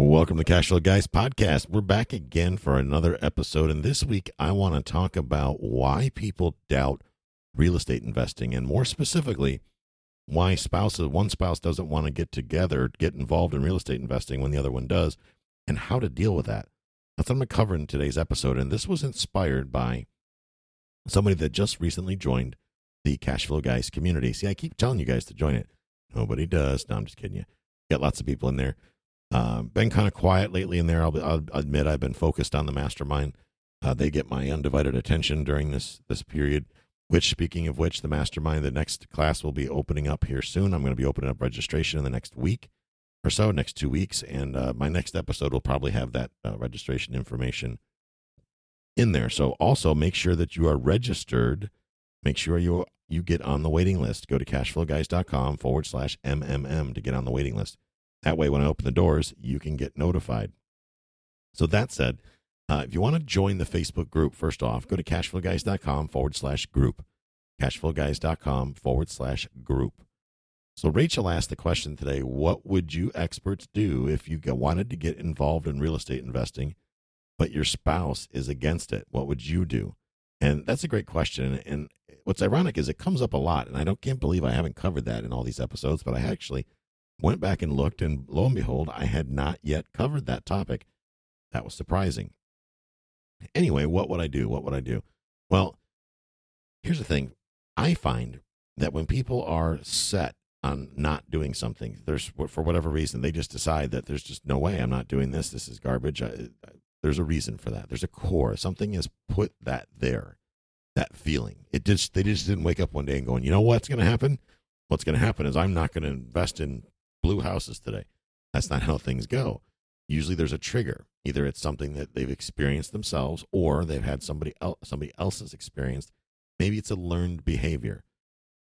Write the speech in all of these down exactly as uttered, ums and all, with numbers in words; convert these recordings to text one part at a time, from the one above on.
Welcome to the Cashflow Guys Podcast. We're back again for another episode, and this week I want to talk about why people doubt real estate investing, and more specifically, why spouses one spouse doesn't want to get together, get involved in real estate investing when the other one does, and how to deal with that. That's what I'm going to cover in today's episode, and this was inspired by somebody that just recently joined the Cashflow Guys community. See, I keep telling you guys to join it. Nobody does. No, I'm just kidding you. Got lots of people in there. Um, been kind of quiet lately in there. I'll, I'll admit I've been focused on the mastermind. Uh, they get my undivided attention during this, this period, which, speaking of which, the mastermind, the next class will be opening up here soon. I'm going to be opening up registration in the next week or so, next two weeks. And uh, my next episode will probably have that uh, registration information in there. So also make sure that you are registered. Make sure you you get on the waiting list. Go to cashflowguys.com forward slash MMM to get on the waiting list. That way, when I open the doors, you can get notified. So that said, uh, if you want to join the Facebook group, first off, go to cashflowguys.com forward slash group, cashflowguys.com forward slash group. So Rachel asked the question today, what would you experts do if you wanted to get involved in real estate investing, but your spouse is against it? What would you do? And that's a great question. And what's ironic is it comes up a lot, and I don't can't believe I haven't covered that in all these episodes, but I actually went back and looked, and lo and behold, I had not yet covered that topic. That was surprising. Anyway, what would I do? What would I do? Well, here's the thing. I find that when people are set on not doing something, there's for whatever reason, they just decide that there's just no way I'm not doing this. This is garbage. I, I, there's a reason for that. There's a core. Something has put that there, that feeling. It just They just didn't wake up one day and going, you know what's going to happen? What's going to happen is I'm not going to invest in blue houses today. That's not how things go. Usually there's a trigger. Either it's something that they've experienced themselves, or they've had somebody else somebody else's experienced. Maybe it's a learned behavior.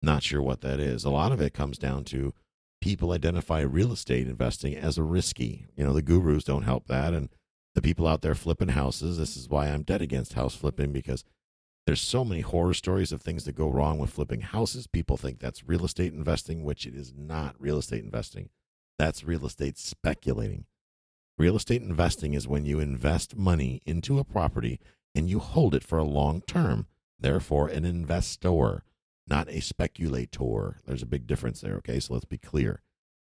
Not sure what that is. A lot of it comes down to people identify real estate investing as a risky. You know, the gurus don't help that, and the people out there flipping houses. This is why I'm dead against house flipping, because there's so many horror stories of things that go wrong with flipping houses. People think that's real estate investing, which it is not real estate investing. That's real estate speculating. Real estate investing is when you invest money into a property and you hold it for a long term. Therefore, an investor, not a speculator. There's a big difference there, okay? So let's be clear.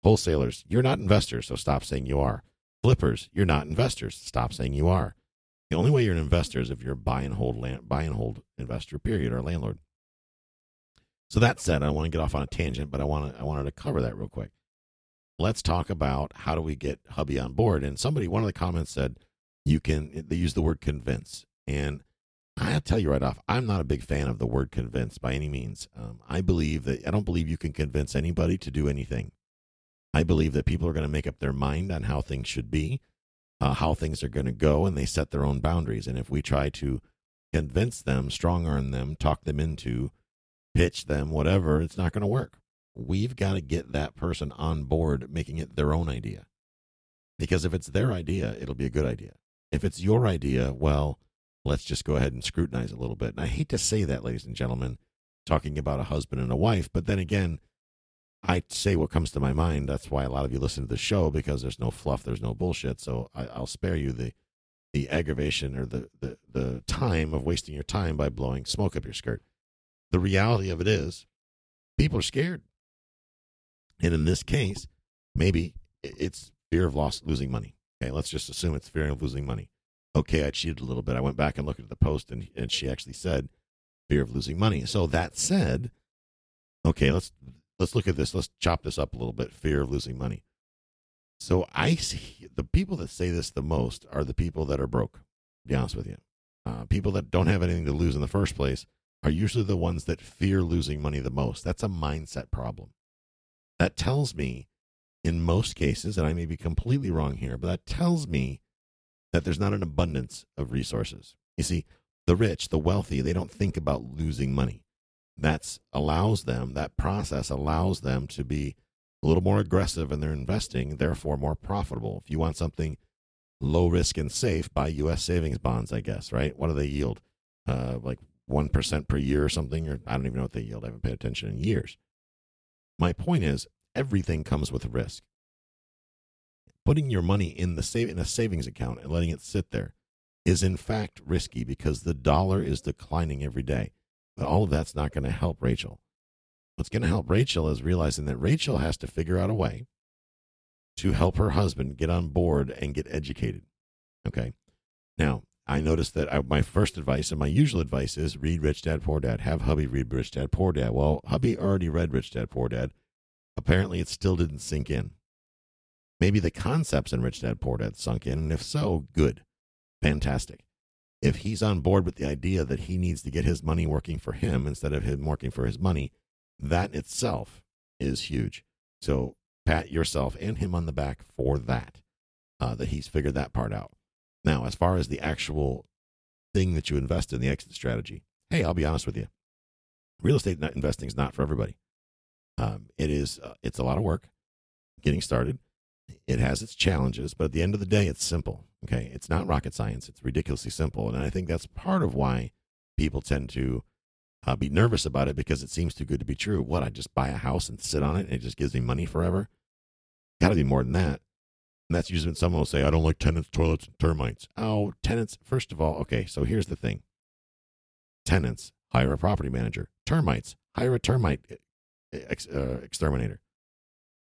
Wholesalers, you're not investors, so stop saying you are. Flippers, you're not investors. Stop saying you are. The only way you're an investor is if you're a buy and hold land, buy and hold investor, period, or landlord. So that said, I don't want to get off on a tangent, but I want to, I wanted to cover that real quick. Let's talk about how do we get hubby on board. And somebody, one of the comments said, you can, they use the word convince. And I'll tell you right off, I'm not a big fan of the word convince by any means. Um, I believe that, I don't believe you can convince anybody to do anything. I believe that people are going to make up their mind on how things should be. Uh, how things are going to go, and they set their own boundaries. And if we try to convince them, strong arm them, talk them into, pitch them, whatever, it's not going to work. We've got to get that person on board, making it their own idea. Because if it's their idea, it'll be a good idea. If it's your idea, well, let's just go ahead and scrutinize a little bit. And I hate to say that, ladies and gentlemen, talking about a husband and a wife, but then again, I say what comes to my mind. That's why a lot of you listen to the show, because there's no fluff, there's no bullshit. So I, I'll spare you the the aggravation or the, the the time of wasting your time by blowing smoke up your skirt. The reality of it is, people are scared, and in this case, maybe it's fear of loss, losing money. Okay, let's just assume it's fear of losing money. Okay, I cheated a little bit. I went back and looked at the post, and and she actually said fear of losing money. So that said, okay, let's let's look at this. Let's chop this up a little bit. Fear of losing money. So I see the people that say this the most are the people that are broke, to be honest with you. Uh, people that don't have anything to lose in the first place are usually the ones that fear losing money the most. That's a mindset problem. That tells me, in most cases, and I may be completely wrong here, but that tells me that there's not an abundance of resources. You see, the rich, the wealthy, they don't think about losing money. That's allows them, that process allows them to be a little more aggressive in their investing, therefore more profitable. If you want something low risk and safe, buy U S savings bonds, I guess, right? What do they yield? Uh, like one percent per year or something? Or I don't even know what they yield. I haven't paid attention in years. My point is, everything comes with risk. Putting your money in the save, in a savings account and letting it sit there is in fact risky because the dollar is declining every day. But all of that's not going to help Rachel. What's going to help Rachel is realizing that Rachel has to figure out a way to help her husband get on board and get educated. Okay. Now, I noticed that I, my first advice and my usual advice is read Rich Dad, Poor Dad. Have hubby read Rich Dad, Poor Dad. Well, hubby already read Rich Dad, Poor Dad. Apparently, it still didn't sink in. Maybe the concepts in Rich Dad, Poor Dad sunk in, and if so, good. Fantastic. If he's on board with the idea that he needs to get his money working for him instead of him working for his money, that itself is huge. So pat yourself and him on the back for that, uh, that he's figured that part out. Now, as far as the actual thing that you invest in, the exit strategy, hey, I'll be honest with you. Real estate investing is not for everybody. Um, it is, uh, it's a lot of work getting started. It has its challenges, but at the end of the day, it's simple. Okay. It's not rocket science. It's ridiculously simple. And I think that's part of why people tend to uh, be nervous about it, because it seems too good to be true. What, I just buy a house and sit on it and it just gives me money forever? Gotta be more than that. And that's usually when someone will say, I don't like tenants, toilets, and termites. Oh, tenants. First of all, okay. So here's the thing. Tenants, hire a property manager. Termites, hire a termite ex- uh, exterminator.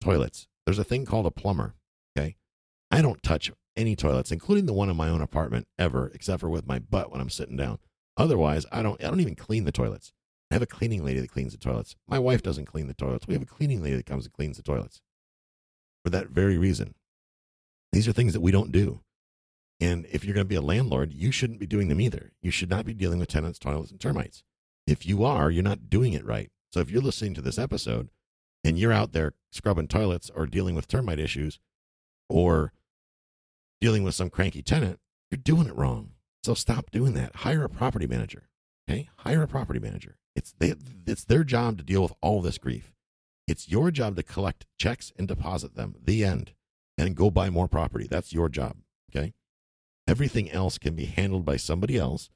Toilets. There's a thing called a plumber, okay? I don't touch any toilets, including the one in my own apartment, ever, except for with my butt when I'm sitting down. Otherwise, I don't I don't even clean the toilets. I have a cleaning lady that cleans the toilets. My wife doesn't clean the toilets. We have a cleaning lady that comes and cleans the toilets for that very reason. These are things that we don't do. And if you're going to be a landlord, you shouldn't be doing them either. You should not be dealing with tenants, toilets, and termites. If you are, you're not doing it right. So if you're listening to this episode and you're out there scrubbing toilets or dealing with termite issues or dealing with some cranky tenant, you're doing it wrong. So stop doing that. Hire a property manager. Okay. Hire a property manager. It's they, it's their job to deal with all this grief. It's your job to collect checks and deposit them, the end, and go buy more property. That's your job. Okay. Everything else can be handled by somebody else,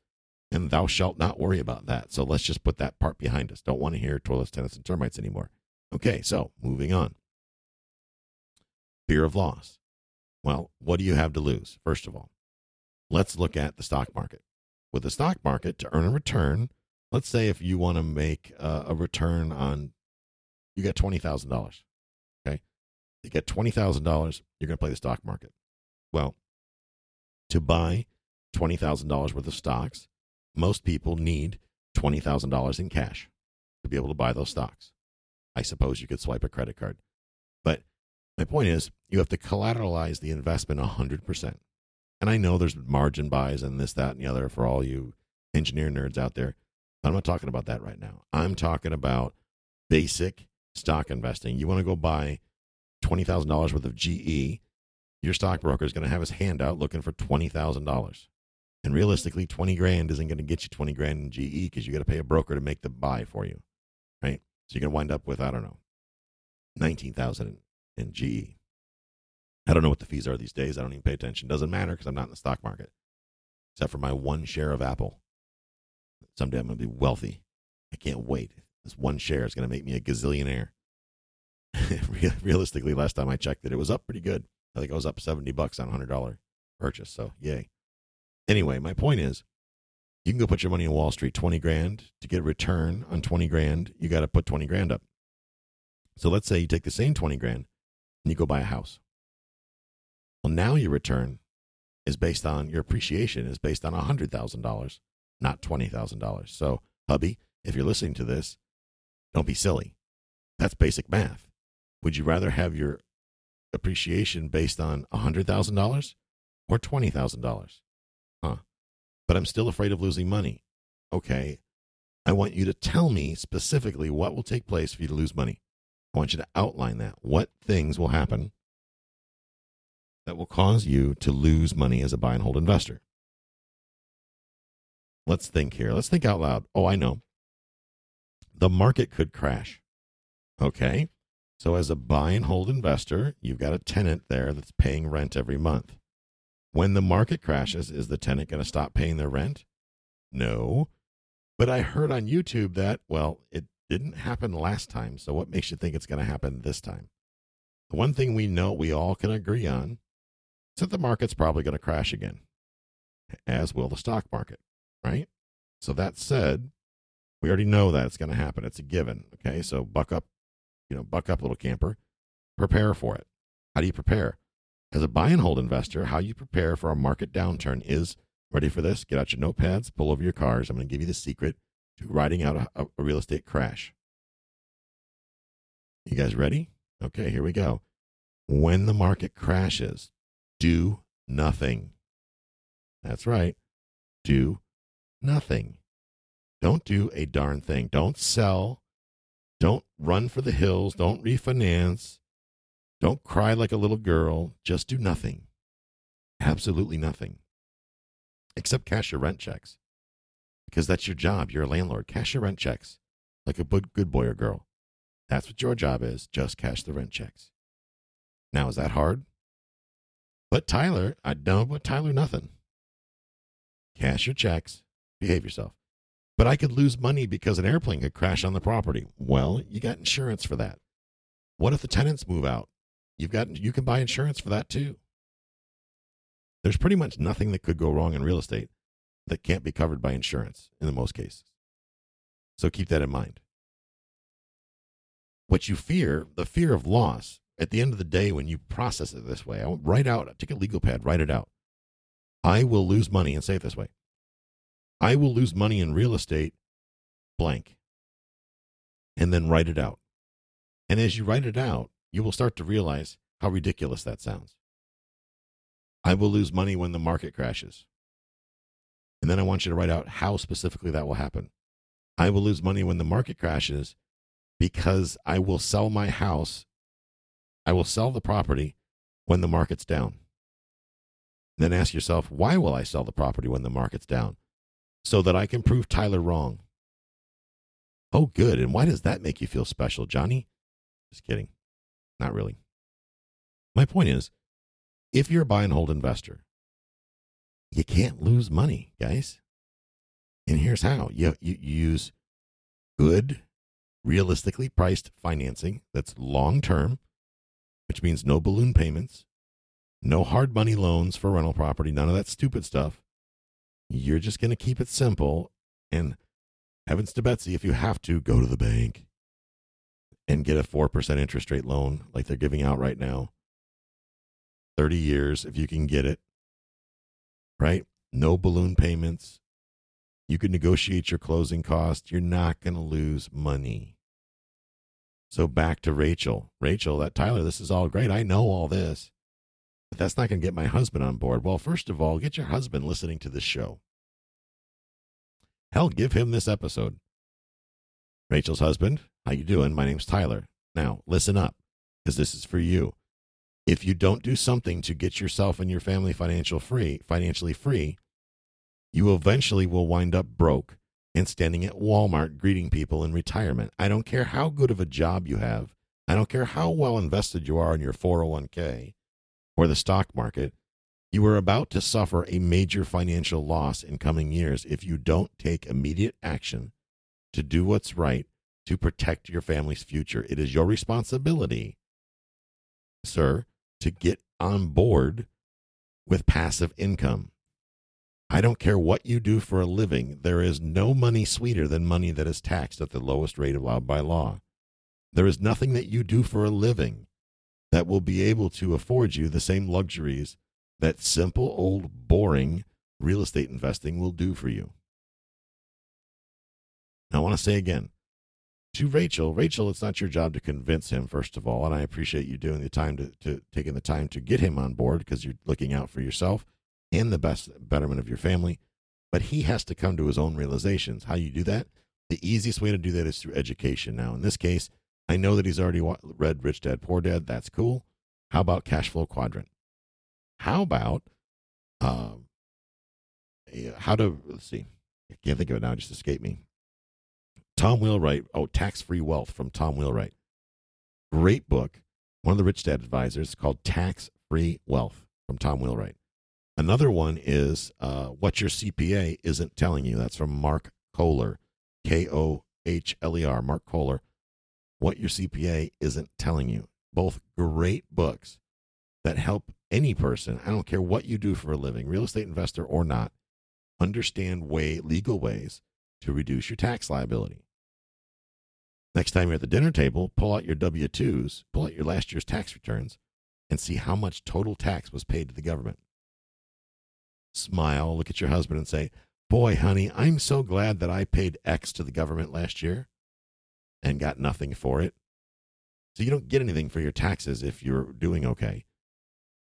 and thou shalt not worry about that. So let's just put that part behind us. Don't want to hear toilets, tenants, and termites anymore. Okay, so moving on. Fear of loss. Well, what do you have to lose? First of all, let's look at the stock market. With the stock market, to earn a return, let's say if you want to make uh, a return on, you got twenty thousand dollars, okay? You get twenty thousand dollars, you're going to play the stock market. Well, to buy twenty thousand dollars worth of stocks, most people need twenty thousand dollars in cash to be able to buy those stocks. I suppose you could swipe a credit card. But my point is, you have to collateralize the investment one hundred percent. And I know there's margin buys and this, that, and the other for all you engineer nerds out there. But I'm not talking about that right now. I'm talking about basic stock investing. You want to go buy twenty thousand dollars worth of G E, your stockbroker is going to have his hand out looking for twenty thousand dollars. And realistically, twenty grand isn't going to get you twenty grand in G E because you got to pay a broker to make the buy for you, right? So you're going to wind up with, I don't know, nineteen thousand dollars in G E. I don't know what the fees are these days. I don't even pay attention. Doesn't matter because I'm not in the stock market, except for my one share of Apple. Someday I'm going to be wealthy. I can't wait. This one share is going to make me a gazillionaire. Realistically, last time I checked it, it was up pretty good. I think it was up seventy bucks on a one hundred dollars purchase, so yay. Anyway, my point is, you can go put your money in Wall Street, twenty grand to get a return on twenty grand. You got to put twenty grand up. So let's say you take the same twenty grand and you go buy a house. Well, now your return is based on your appreciation is based on one hundred thousand dollars, not twenty thousand dollars. So Hubby, if you're listening to this, don't be silly. That's basic math. Would you rather have your appreciation based on one hundred thousand dollars or twenty thousand dollars? Huh. But I'm still afraid of losing money. Okay. I want you to tell me specifically what will take place for you to lose money. I want you to outline that. What things will happen that will cause you to lose money as a buy and hold investor? Let's think here. Let's think out loud. Oh, I know. The market could crash. Okay. So as a buy and hold investor, you've got a tenant there that's paying rent every month. When the market crashes, is the tenant going to stop paying their rent? No. But I heard on YouTube that, well, it didn't happen last time. So what makes you think it's going to happen this time? The one thing we know we all can agree on is that the market's probably going to crash again, as will the stock market, right? So that said, we already know that it's going to happen. It's a given. Okay. So buck up, you know, buck up, little camper, prepare for it. How do you prepare? As a buy and hold investor, how you prepare for a market downturn is, ready for this? Get out your notepads, pull over your cars. I'm going to give you the secret to riding out a, a real estate crash. You guys ready? Okay, here we go. When the market crashes, do nothing. That's right. Do nothing. Don't do a darn thing. Don't sell. Don't run for the hills. Don't refinance. Don't cry like a little girl. Just do nothing. Absolutely nothing. Except cash your rent checks, because that's your job. You're a landlord. Cash your rent checks like a good boy or girl. That's what your job is. Just cash the rent checks. Now, is that hard? But Tyler, I don't, but Tyler, nothing. Cash your checks. Behave yourself. But I could lose money because an airplane could crash on the property. Well, you got insurance for that. What if the tenants move out? You've got, you can buy insurance for that too. There's pretty much nothing that could go wrong in real estate that can't be covered by insurance in the most cases. So keep that in mind. What you fear, the fear of loss, at the end of the day, when you process it this way, I write out, take a legal pad, write it out. I will lose money, and say it this way. I will lose money in real estate, blank. And then write it out. And as you write it out, you will start to realize how ridiculous that sounds. I will lose money when the market crashes. And then I want you to write out how specifically that will happen. I will lose money when the market crashes because I will sell my house. I will sell the property when the market's down. Then ask yourself, why will I sell the property when the market's down? So that I can prove Tyler wrong. Oh, good. And why does that make you feel special, Johnny? Just kidding. Not really. My point is, if you're a buy and hold investor, you can't lose money, guys. And here's how. You, you use good, realistically priced financing that's long-term, which means no balloon payments, no hard money loans for rental property, none of that stupid stuff. You're just going to keep it simple. And heavens to Betsy, if you have to, go to the bank and get a four percent interest rate loan like they're giving out right now. thirty years if you can get it, right? No balloon payments. You can negotiate your closing cost. You're not going to lose money. So back to Rachel. Rachel, that Tyler, this is all great. I know all this, but that's not going to get my husband on board. Well, first of all, get your husband listening to this show. Hell, give him this episode. Rachel's husband, how you doing? My name's Tyler. Now, listen up, because this is for you. If you don't do something to get yourself and your family financial free, financially free, you eventually will wind up broke and standing at Walmart greeting people in retirement. I don't care how good of a job you have. I don't care how well invested you are in your four oh one k or the stock market. You are about to suffer a major financial loss in coming years if you don't take immediate action to do what's right to protect your family's future. It is your responsibility, sir, to get on board with passive income. I don't care what you do for a living. There is no money sweeter than money that is taxed at the lowest rate allowed by law. There is nothing that you do for a living that will be able to afford you the same luxuries that simple, old, boring real estate investing will do for you. I want to say again, to Rachel, Rachel, it's not your job to convince him, first of all, and I appreciate you doing the time to, to taking the time to get him on board because you're looking out for yourself and the best betterment of your family. But he has to come to his own realizations. How you do that? The easiest way to do that is through education. Now, in this case, I know that he's already read Rich Dad, Poor Dad. That's cool. How about Cashflow Quadrant? How about um, how to, let's see, I can't think of it now. It just escaped me. Tom Wheelwright. Oh, Tax-Free Wealth from Tom Wheelwright. Great book. One of the Rich Dad advisors called Tax-Free Wealth from Tom Wheelwright. Another one is uh, What Your C P A Isn't Telling You. That's from Mark Kohler, K O H L E R, Mark Kohler. What Your C P A Isn't Telling You. Both great books that help any person, I don't care what you do for a living, real estate investor or not, understand way legal ways to reduce your tax liability. Next time you're at the dinner table, pull out your W two's, pull out your last year's tax returns, and see how much total tax was paid to the government. Smile, look at your husband and say, boy, honey, I'm so glad that I paid X to the government last year and got nothing for it. So you don't get anything for your taxes if you're doing okay.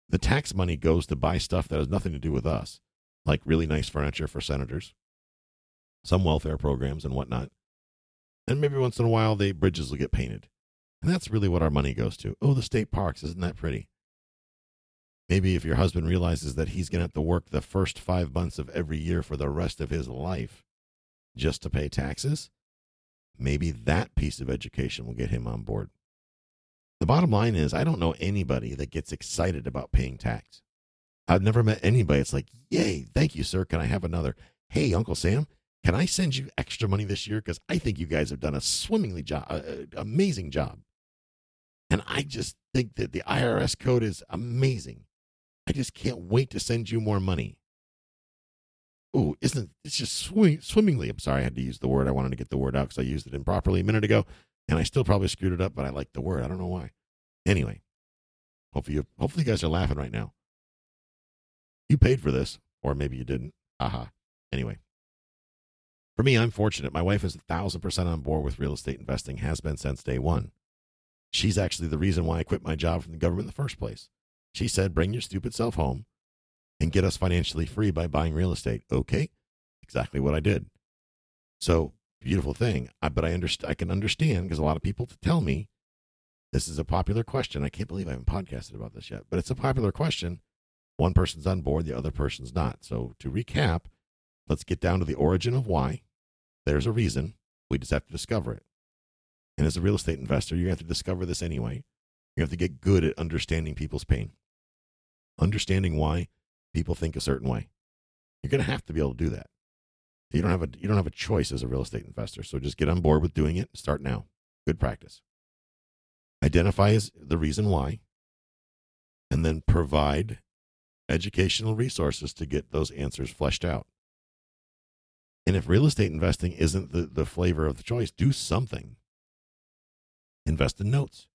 The tax money goes to buy stuff that has nothing to do with us, like really nice furniture for senators, some welfare programs and whatnot. And maybe once in a while, the bridges will get painted. And that's really what our money goes to. Oh, the state parks, isn't that pretty? Maybe if your husband realizes that he's going to have to work the first five months of every year for the rest of his life just to pay taxes, maybe that piece of education will get him on board. The bottom line is, I don't know anybody that gets excited about paying tax. I've never met anybody that's like, yay, thank you, sir. Can I have another? Hey, Uncle Sam, can I send you extra money this year? Because I think you guys have done a swimmingly job, uh, amazing job. And I just think that the I R S code is amazing. I just can't wait to send you more money. Oh, isn't it's just sw- swimmingly? I'm sorry, I had to use the word. I wanted to get the word out because I used it improperly a minute ago. And I still probably screwed it up, but I like the word. I don't know why. Anyway, hopefully you, hopefully you guys are laughing right now. You paid for this, or maybe you didn't. Aha. Anyway, for me, I'm fortunate. My wife is one thousand percent on board with real estate investing, has been since day one. She's actually the reason why I quit my job from the government in the first place. She said, bring your stupid self home and get us financially free by buying real estate. Okay, exactly what I did. So, beautiful thing, I, but I underst- I can understand because a lot of people tell me this is a popular question. I can't believe I haven't podcasted about this yet, but it's a popular question. One person's on board, the other person's not. So to recap, let's get down to the origin of why. There's a reason. We just have to discover it. And as a real estate investor, you have to discover this anyway. You have to get good at understanding people's pain, understanding why people think a certain way. You're going to have to be able to do that. You don't have a you don't have a choice as a real estate investor. So just get on board with doing it. Start now. Good practice. Identify the reason why, and then provide educational resources to get those answers fleshed out. And if real estate investing isn't the, the flavor of the choice, do something. Invest in notes.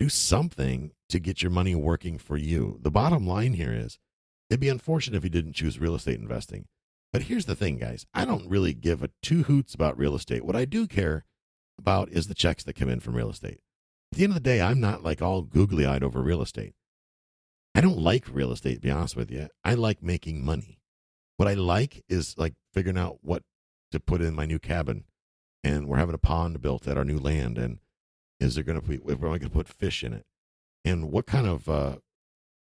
Do something to get your money working for you. The bottom line here is, it'd be unfortunate if you didn't choose real estate investing. But here's the thing, guys. I don't really give a two hoots about real estate. What I do care about is the checks that come in from real estate. At the end of the day, I'm not like all googly-eyed over real estate. I don't like real estate, to be honest with you. I like making money. What I like is like figuring out what to put in my new cabin. And we're having a pond built at our new land. And is there going to be, we're going to put fish in it. And what kind of uh,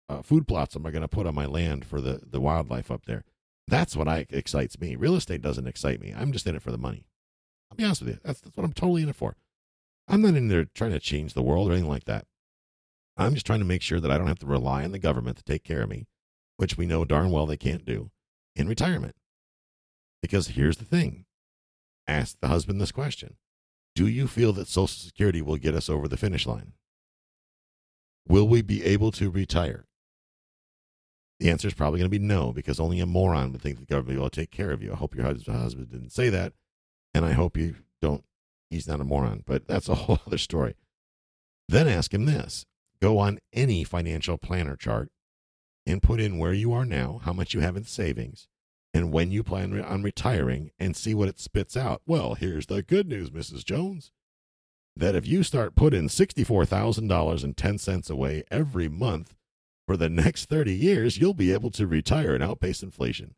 uh, food plots am I going to put on my land for the, the wildlife up there? That's what I, excites me. Real estate doesn't excite me. I'm just in it for the money. I'll be honest with you. That's, that's what I'm totally in it for. I'm not in there trying to change the world or anything like that. I'm just trying to make sure that I don't have to rely on the government to take care of me, which we know darn well they can't do in retirement. Because here's the thing. Ask the husband this question. Do you feel that Social Security will get us over the finish line? Will we be able to retire? The answer is probably going to be no, because only a moron would think the government will take care of you. I hope your husband didn't say that, and I hope you don't. He's not a moron, but that's a whole other story. Then ask him this. Go on any financial planner chart and put in where you are now, how much you have in savings, and when you plan on retiring and see what it spits out. Well, here's the good news, Missus Jones, that if you start putting sixty-four thousand dollars and ten cents away every month for the next thirty years, you'll be able to retire and outpace inflation.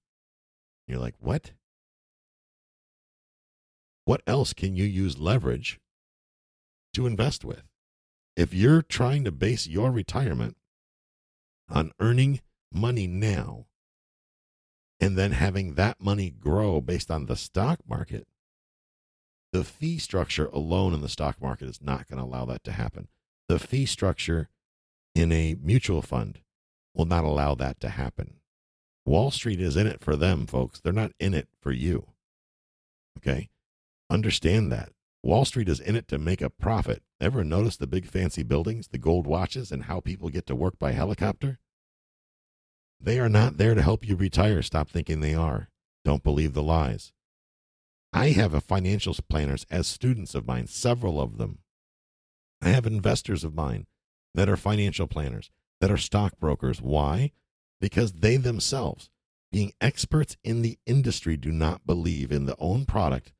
You're like, what? What else can you use leverage to invest with? If you're trying to base your retirement on earning money now and then having that money grow based on the stock market, the fee structure alone in the stock market is not going to allow that to happen. The fee structure in a mutual fund will not allow that to happen. Wall Street is in it for them, folks. They're not in it for you. Okay? Understand that. Wall Street is in it to make a profit. Ever notice the big fancy buildings, the gold watches, and how people get to work by helicopter? They are not there to help you retire. Stop thinking they are. Don't believe the lies. I have a financial planners as students of mine, several of them. I have investors of mine that are financial planners, that are stockbrokers. Why? Because they themselves, being experts in the industry, do not believe in the own product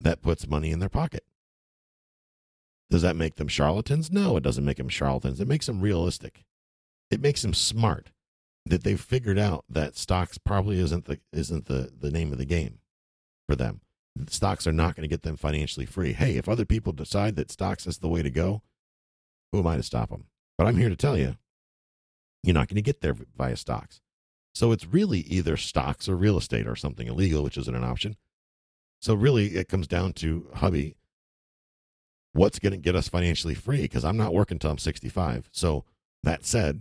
that puts money in their pocket. Does that make them charlatans? No, it doesn't make them charlatans. It makes them realistic. It makes them smart that they've figured out that stocks probably isn't the isn't the, the name of the game for them. Stocks are not going to get them financially free. Hey, if other people decide that stocks is the way to go, who am I to stop them? But I'm here to tell you, you're not going to get there via stocks. So it's really either stocks or real estate or something illegal, which isn't an option. So really it comes down to, hubby, what's going to get us financially free? Because I'm not working till I'm sixty-five. So that said,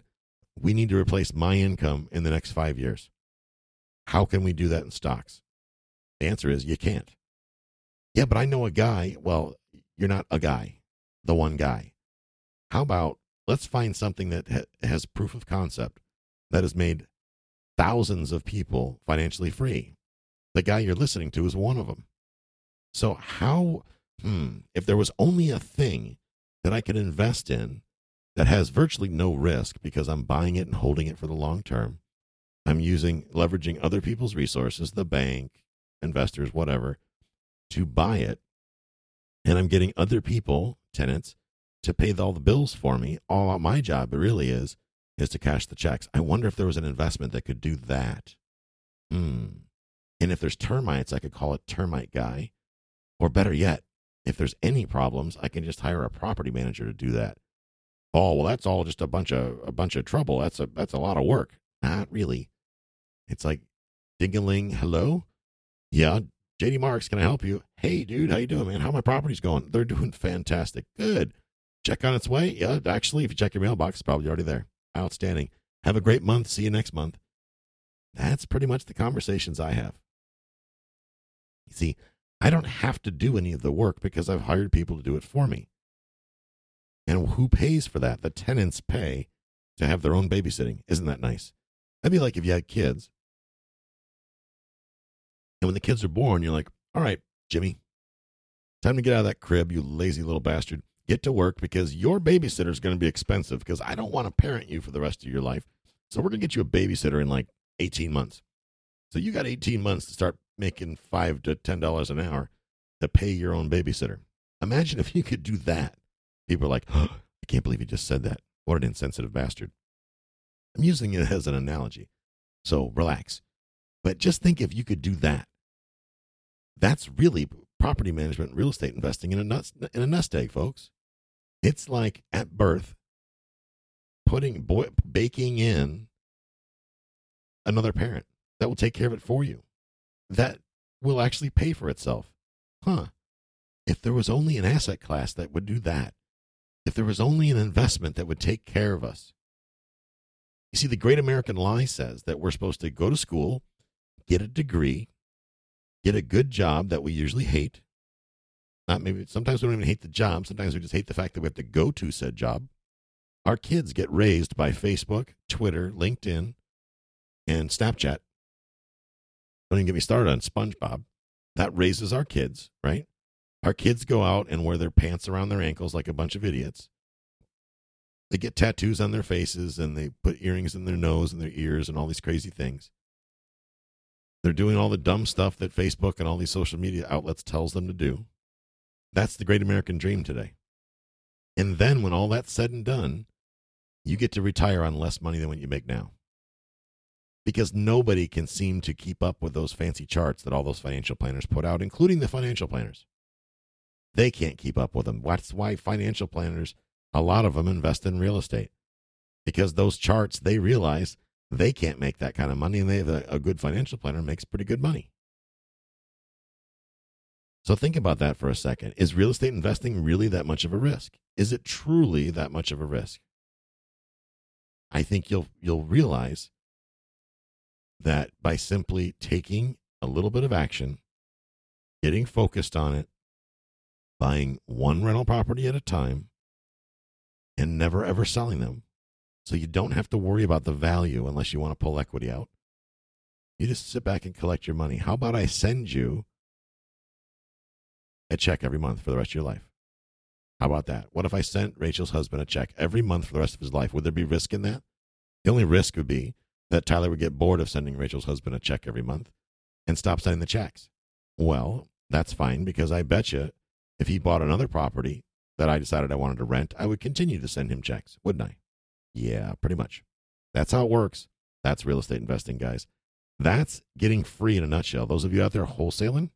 we need to replace my income in the next five years. How can we do that in stocks? The answer is you can't. Yeah, but I know a guy. Well, you're not a guy, the one guy. How about let's find something that ha- has proof of concept that has made thousands of people financially free. The guy you're listening to is one of them. So how, hmm, if there was only a thing that I could invest in that has virtually no risk because I'm buying it and holding it for the long term, I'm using, leveraging other people's resources, the bank, investors, whatever, to buy it, and I'm getting other people, tenants, to pay all the bills for me. All my job really is, is to cash the checks. I wonder if there was an investment that could do that. Hmm. And if there's termites, I could call it termite guy. Or better yet, if there's any problems, I can just hire a property manager to do that. Oh, well, that's all just a bunch of a bunch of trouble. That's a that's a lot of work. Not really. It's like ding-a-ling, hello? Yeah, J D Marks, can I help you? Hey, dude, how you doing, man? How my property's going? They're doing fantastic. Good. Check on its way? Yeah, actually, if you check your mailbox, it's probably already there. Outstanding. Have a great month. See you next month. That's pretty much the conversations I have. You see, I don't have to do any of the work because I've hired people to do it for me. And who pays for that? The tenants pay to have their own babysitting. Isn't that nice? That'd be like if you had kids. And when the kids are born, you're like, all right, Jimmy, time to get out of that crib, you lazy little bastard. Get to work because your babysitter is going to be expensive because I don't want to parent you for the rest of your life. So we're going to get you a babysitter in like eighteen months. So you got eighteen months to start making five to ten dollars an hour to pay your own babysitter. Imagine if you could do that. People are like, oh, I can't believe you just said that. What an insensitive bastard. I'm using it as an analogy. So relax. But just think if you could do that. That's really property management, real estate investing in a nest, in a nest egg, folks. It's like at birth, putting boy, baking in another parent that will take care of it for you. That will actually pay for itself. Huh. If there was only an asset class that would do that, if there was only an investment that would take care of us. You see, the great American lie says that we're supposed to go to school, get a degree, get a good job that we usually hate. Not maybe, sometimes we don't even hate the job. Sometimes we just hate the fact that we have to go to said job. Our kids get raised by Facebook, Twitter, LinkedIn, and Snapchat. Don't even get me started on SpongeBob. That raises our kids, right? Our kids go out and wear their pants around their ankles like a bunch of idiots. They get tattoos on their faces and they put earrings in their nose and their ears and all these crazy things. They're doing all the dumb stuff that Facebook and all these social media outlets tells them to do. That's the great American dream today. And then when all that's said and done, you get to retire on less money than what you make now. Because nobody can seem to keep up with those fancy charts that all those financial planners put out, including the financial planners. They can't keep up with them. That's why financial planners, a lot of them, invest in real estate. Because those charts, they realize they can't make that kind of money, and they have a, a good financial planner makes pretty good money. So think about that for a second. Is real estate investing really that much of a risk? Is it truly that much of a risk? I think you'll you'll realize that by simply taking a little bit of action, getting focused on it, buying one rental property at a time, and never ever selling them. So you don't have to worry about the value unless you want to pull equity out. You just sit back and collect your money. How about I send you a check every month for the rest of your life? How about that? What if I sent Rachel's husband a check every month for the rest of his life? Would there be risk in that? The only risk would be that Tyler would get bored of sending Rachel's husband a check every month and stop sending the checks. Well, that's fine, because I bet you if he bought another property that I decided I wanted to rent, I would continue to send him checks, wouldn't I? Yeah, pretty much. That's how it works. That's real estate investing, guys. That's getting free in a nutshell. Those of you out there wholesaling,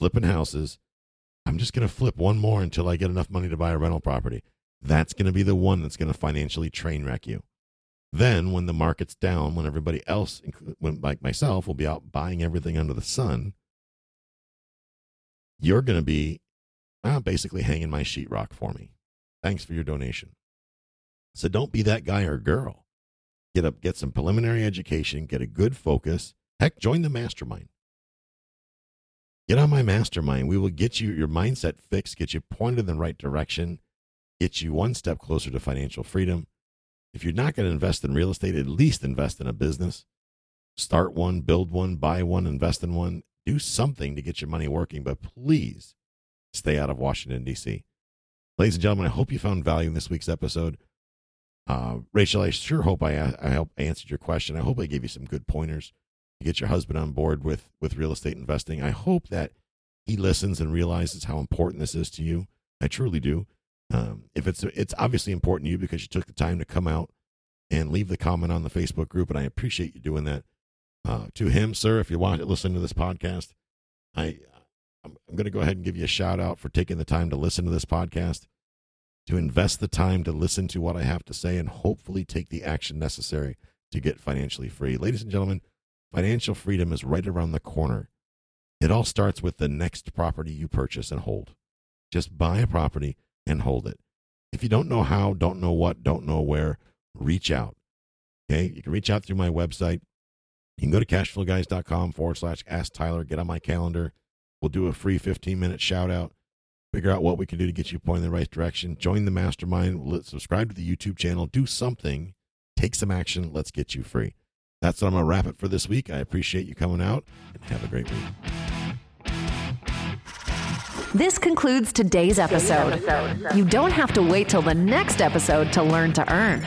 flipping houses, I'm just going to flip one more until I get enough money to buy a rental property. That's going to be the one that's going to financially train wreck you. Then when the market's down, when everybody else, when like myself, will be out buying everything under the sun, you're going to be uh, basically hanging my sheetrock for me. Thanks for your donation. So don't be that guy or girl. Get up, get some preliminary education, get a good focus. Heck, join the mastermind. Get on my mastermind. We will get you your mindset fixed, get you pointed in the right direction, get you one step closer to financial freedom. If you're not going to invest in real estate, at least invest in a business. Start one, build one, buy one, invest in one. Do something to get your money working, but please stay out of Washington, D C. Ladies and gentlemen, I hope you found value in this week's episode. Uh, Rachel, I sure hope I, I helped answered your question. I hope I gave you some good pointers to get your husband on board with, with real estate investing. I hope that he listens and realizes how important this is to you. I truly do. Um, if it's, it's obviously important to you because you took the time to come out and leave the comment on the Facebook group. And I appreciate you doing that. Uh, to him, sir, if you want to listen to this podcast, I, I'm going to go ahead and give you a shout out for taking the time to listen to this podcast, to invest the time to listen to what I have to say, and hopefully take the action necessary to get financially free. Ladies and gentlemen, financial freedom is right around the corner. It all starts with the next property you purchase and hold. Just buy a property and hold it. If you don't know how, don't know what, don't know where, reach out. Okay? You can reach out through my website. You can go to cashflowguys.com forward slash ask Tyler. Get on my calendar. We'll do a free fifteen minute shout out. Figure out what we can do to get you pointed in the right direction. Join the mastermind. Subscribe to the YouTube channel. Do something. Take some action. Let's get you free. That's what I'm going to wrap it for this week. I appreciate you coming out, and have a great week. This concludes today's episode. You don't have to wait till the next episode to learn to earn.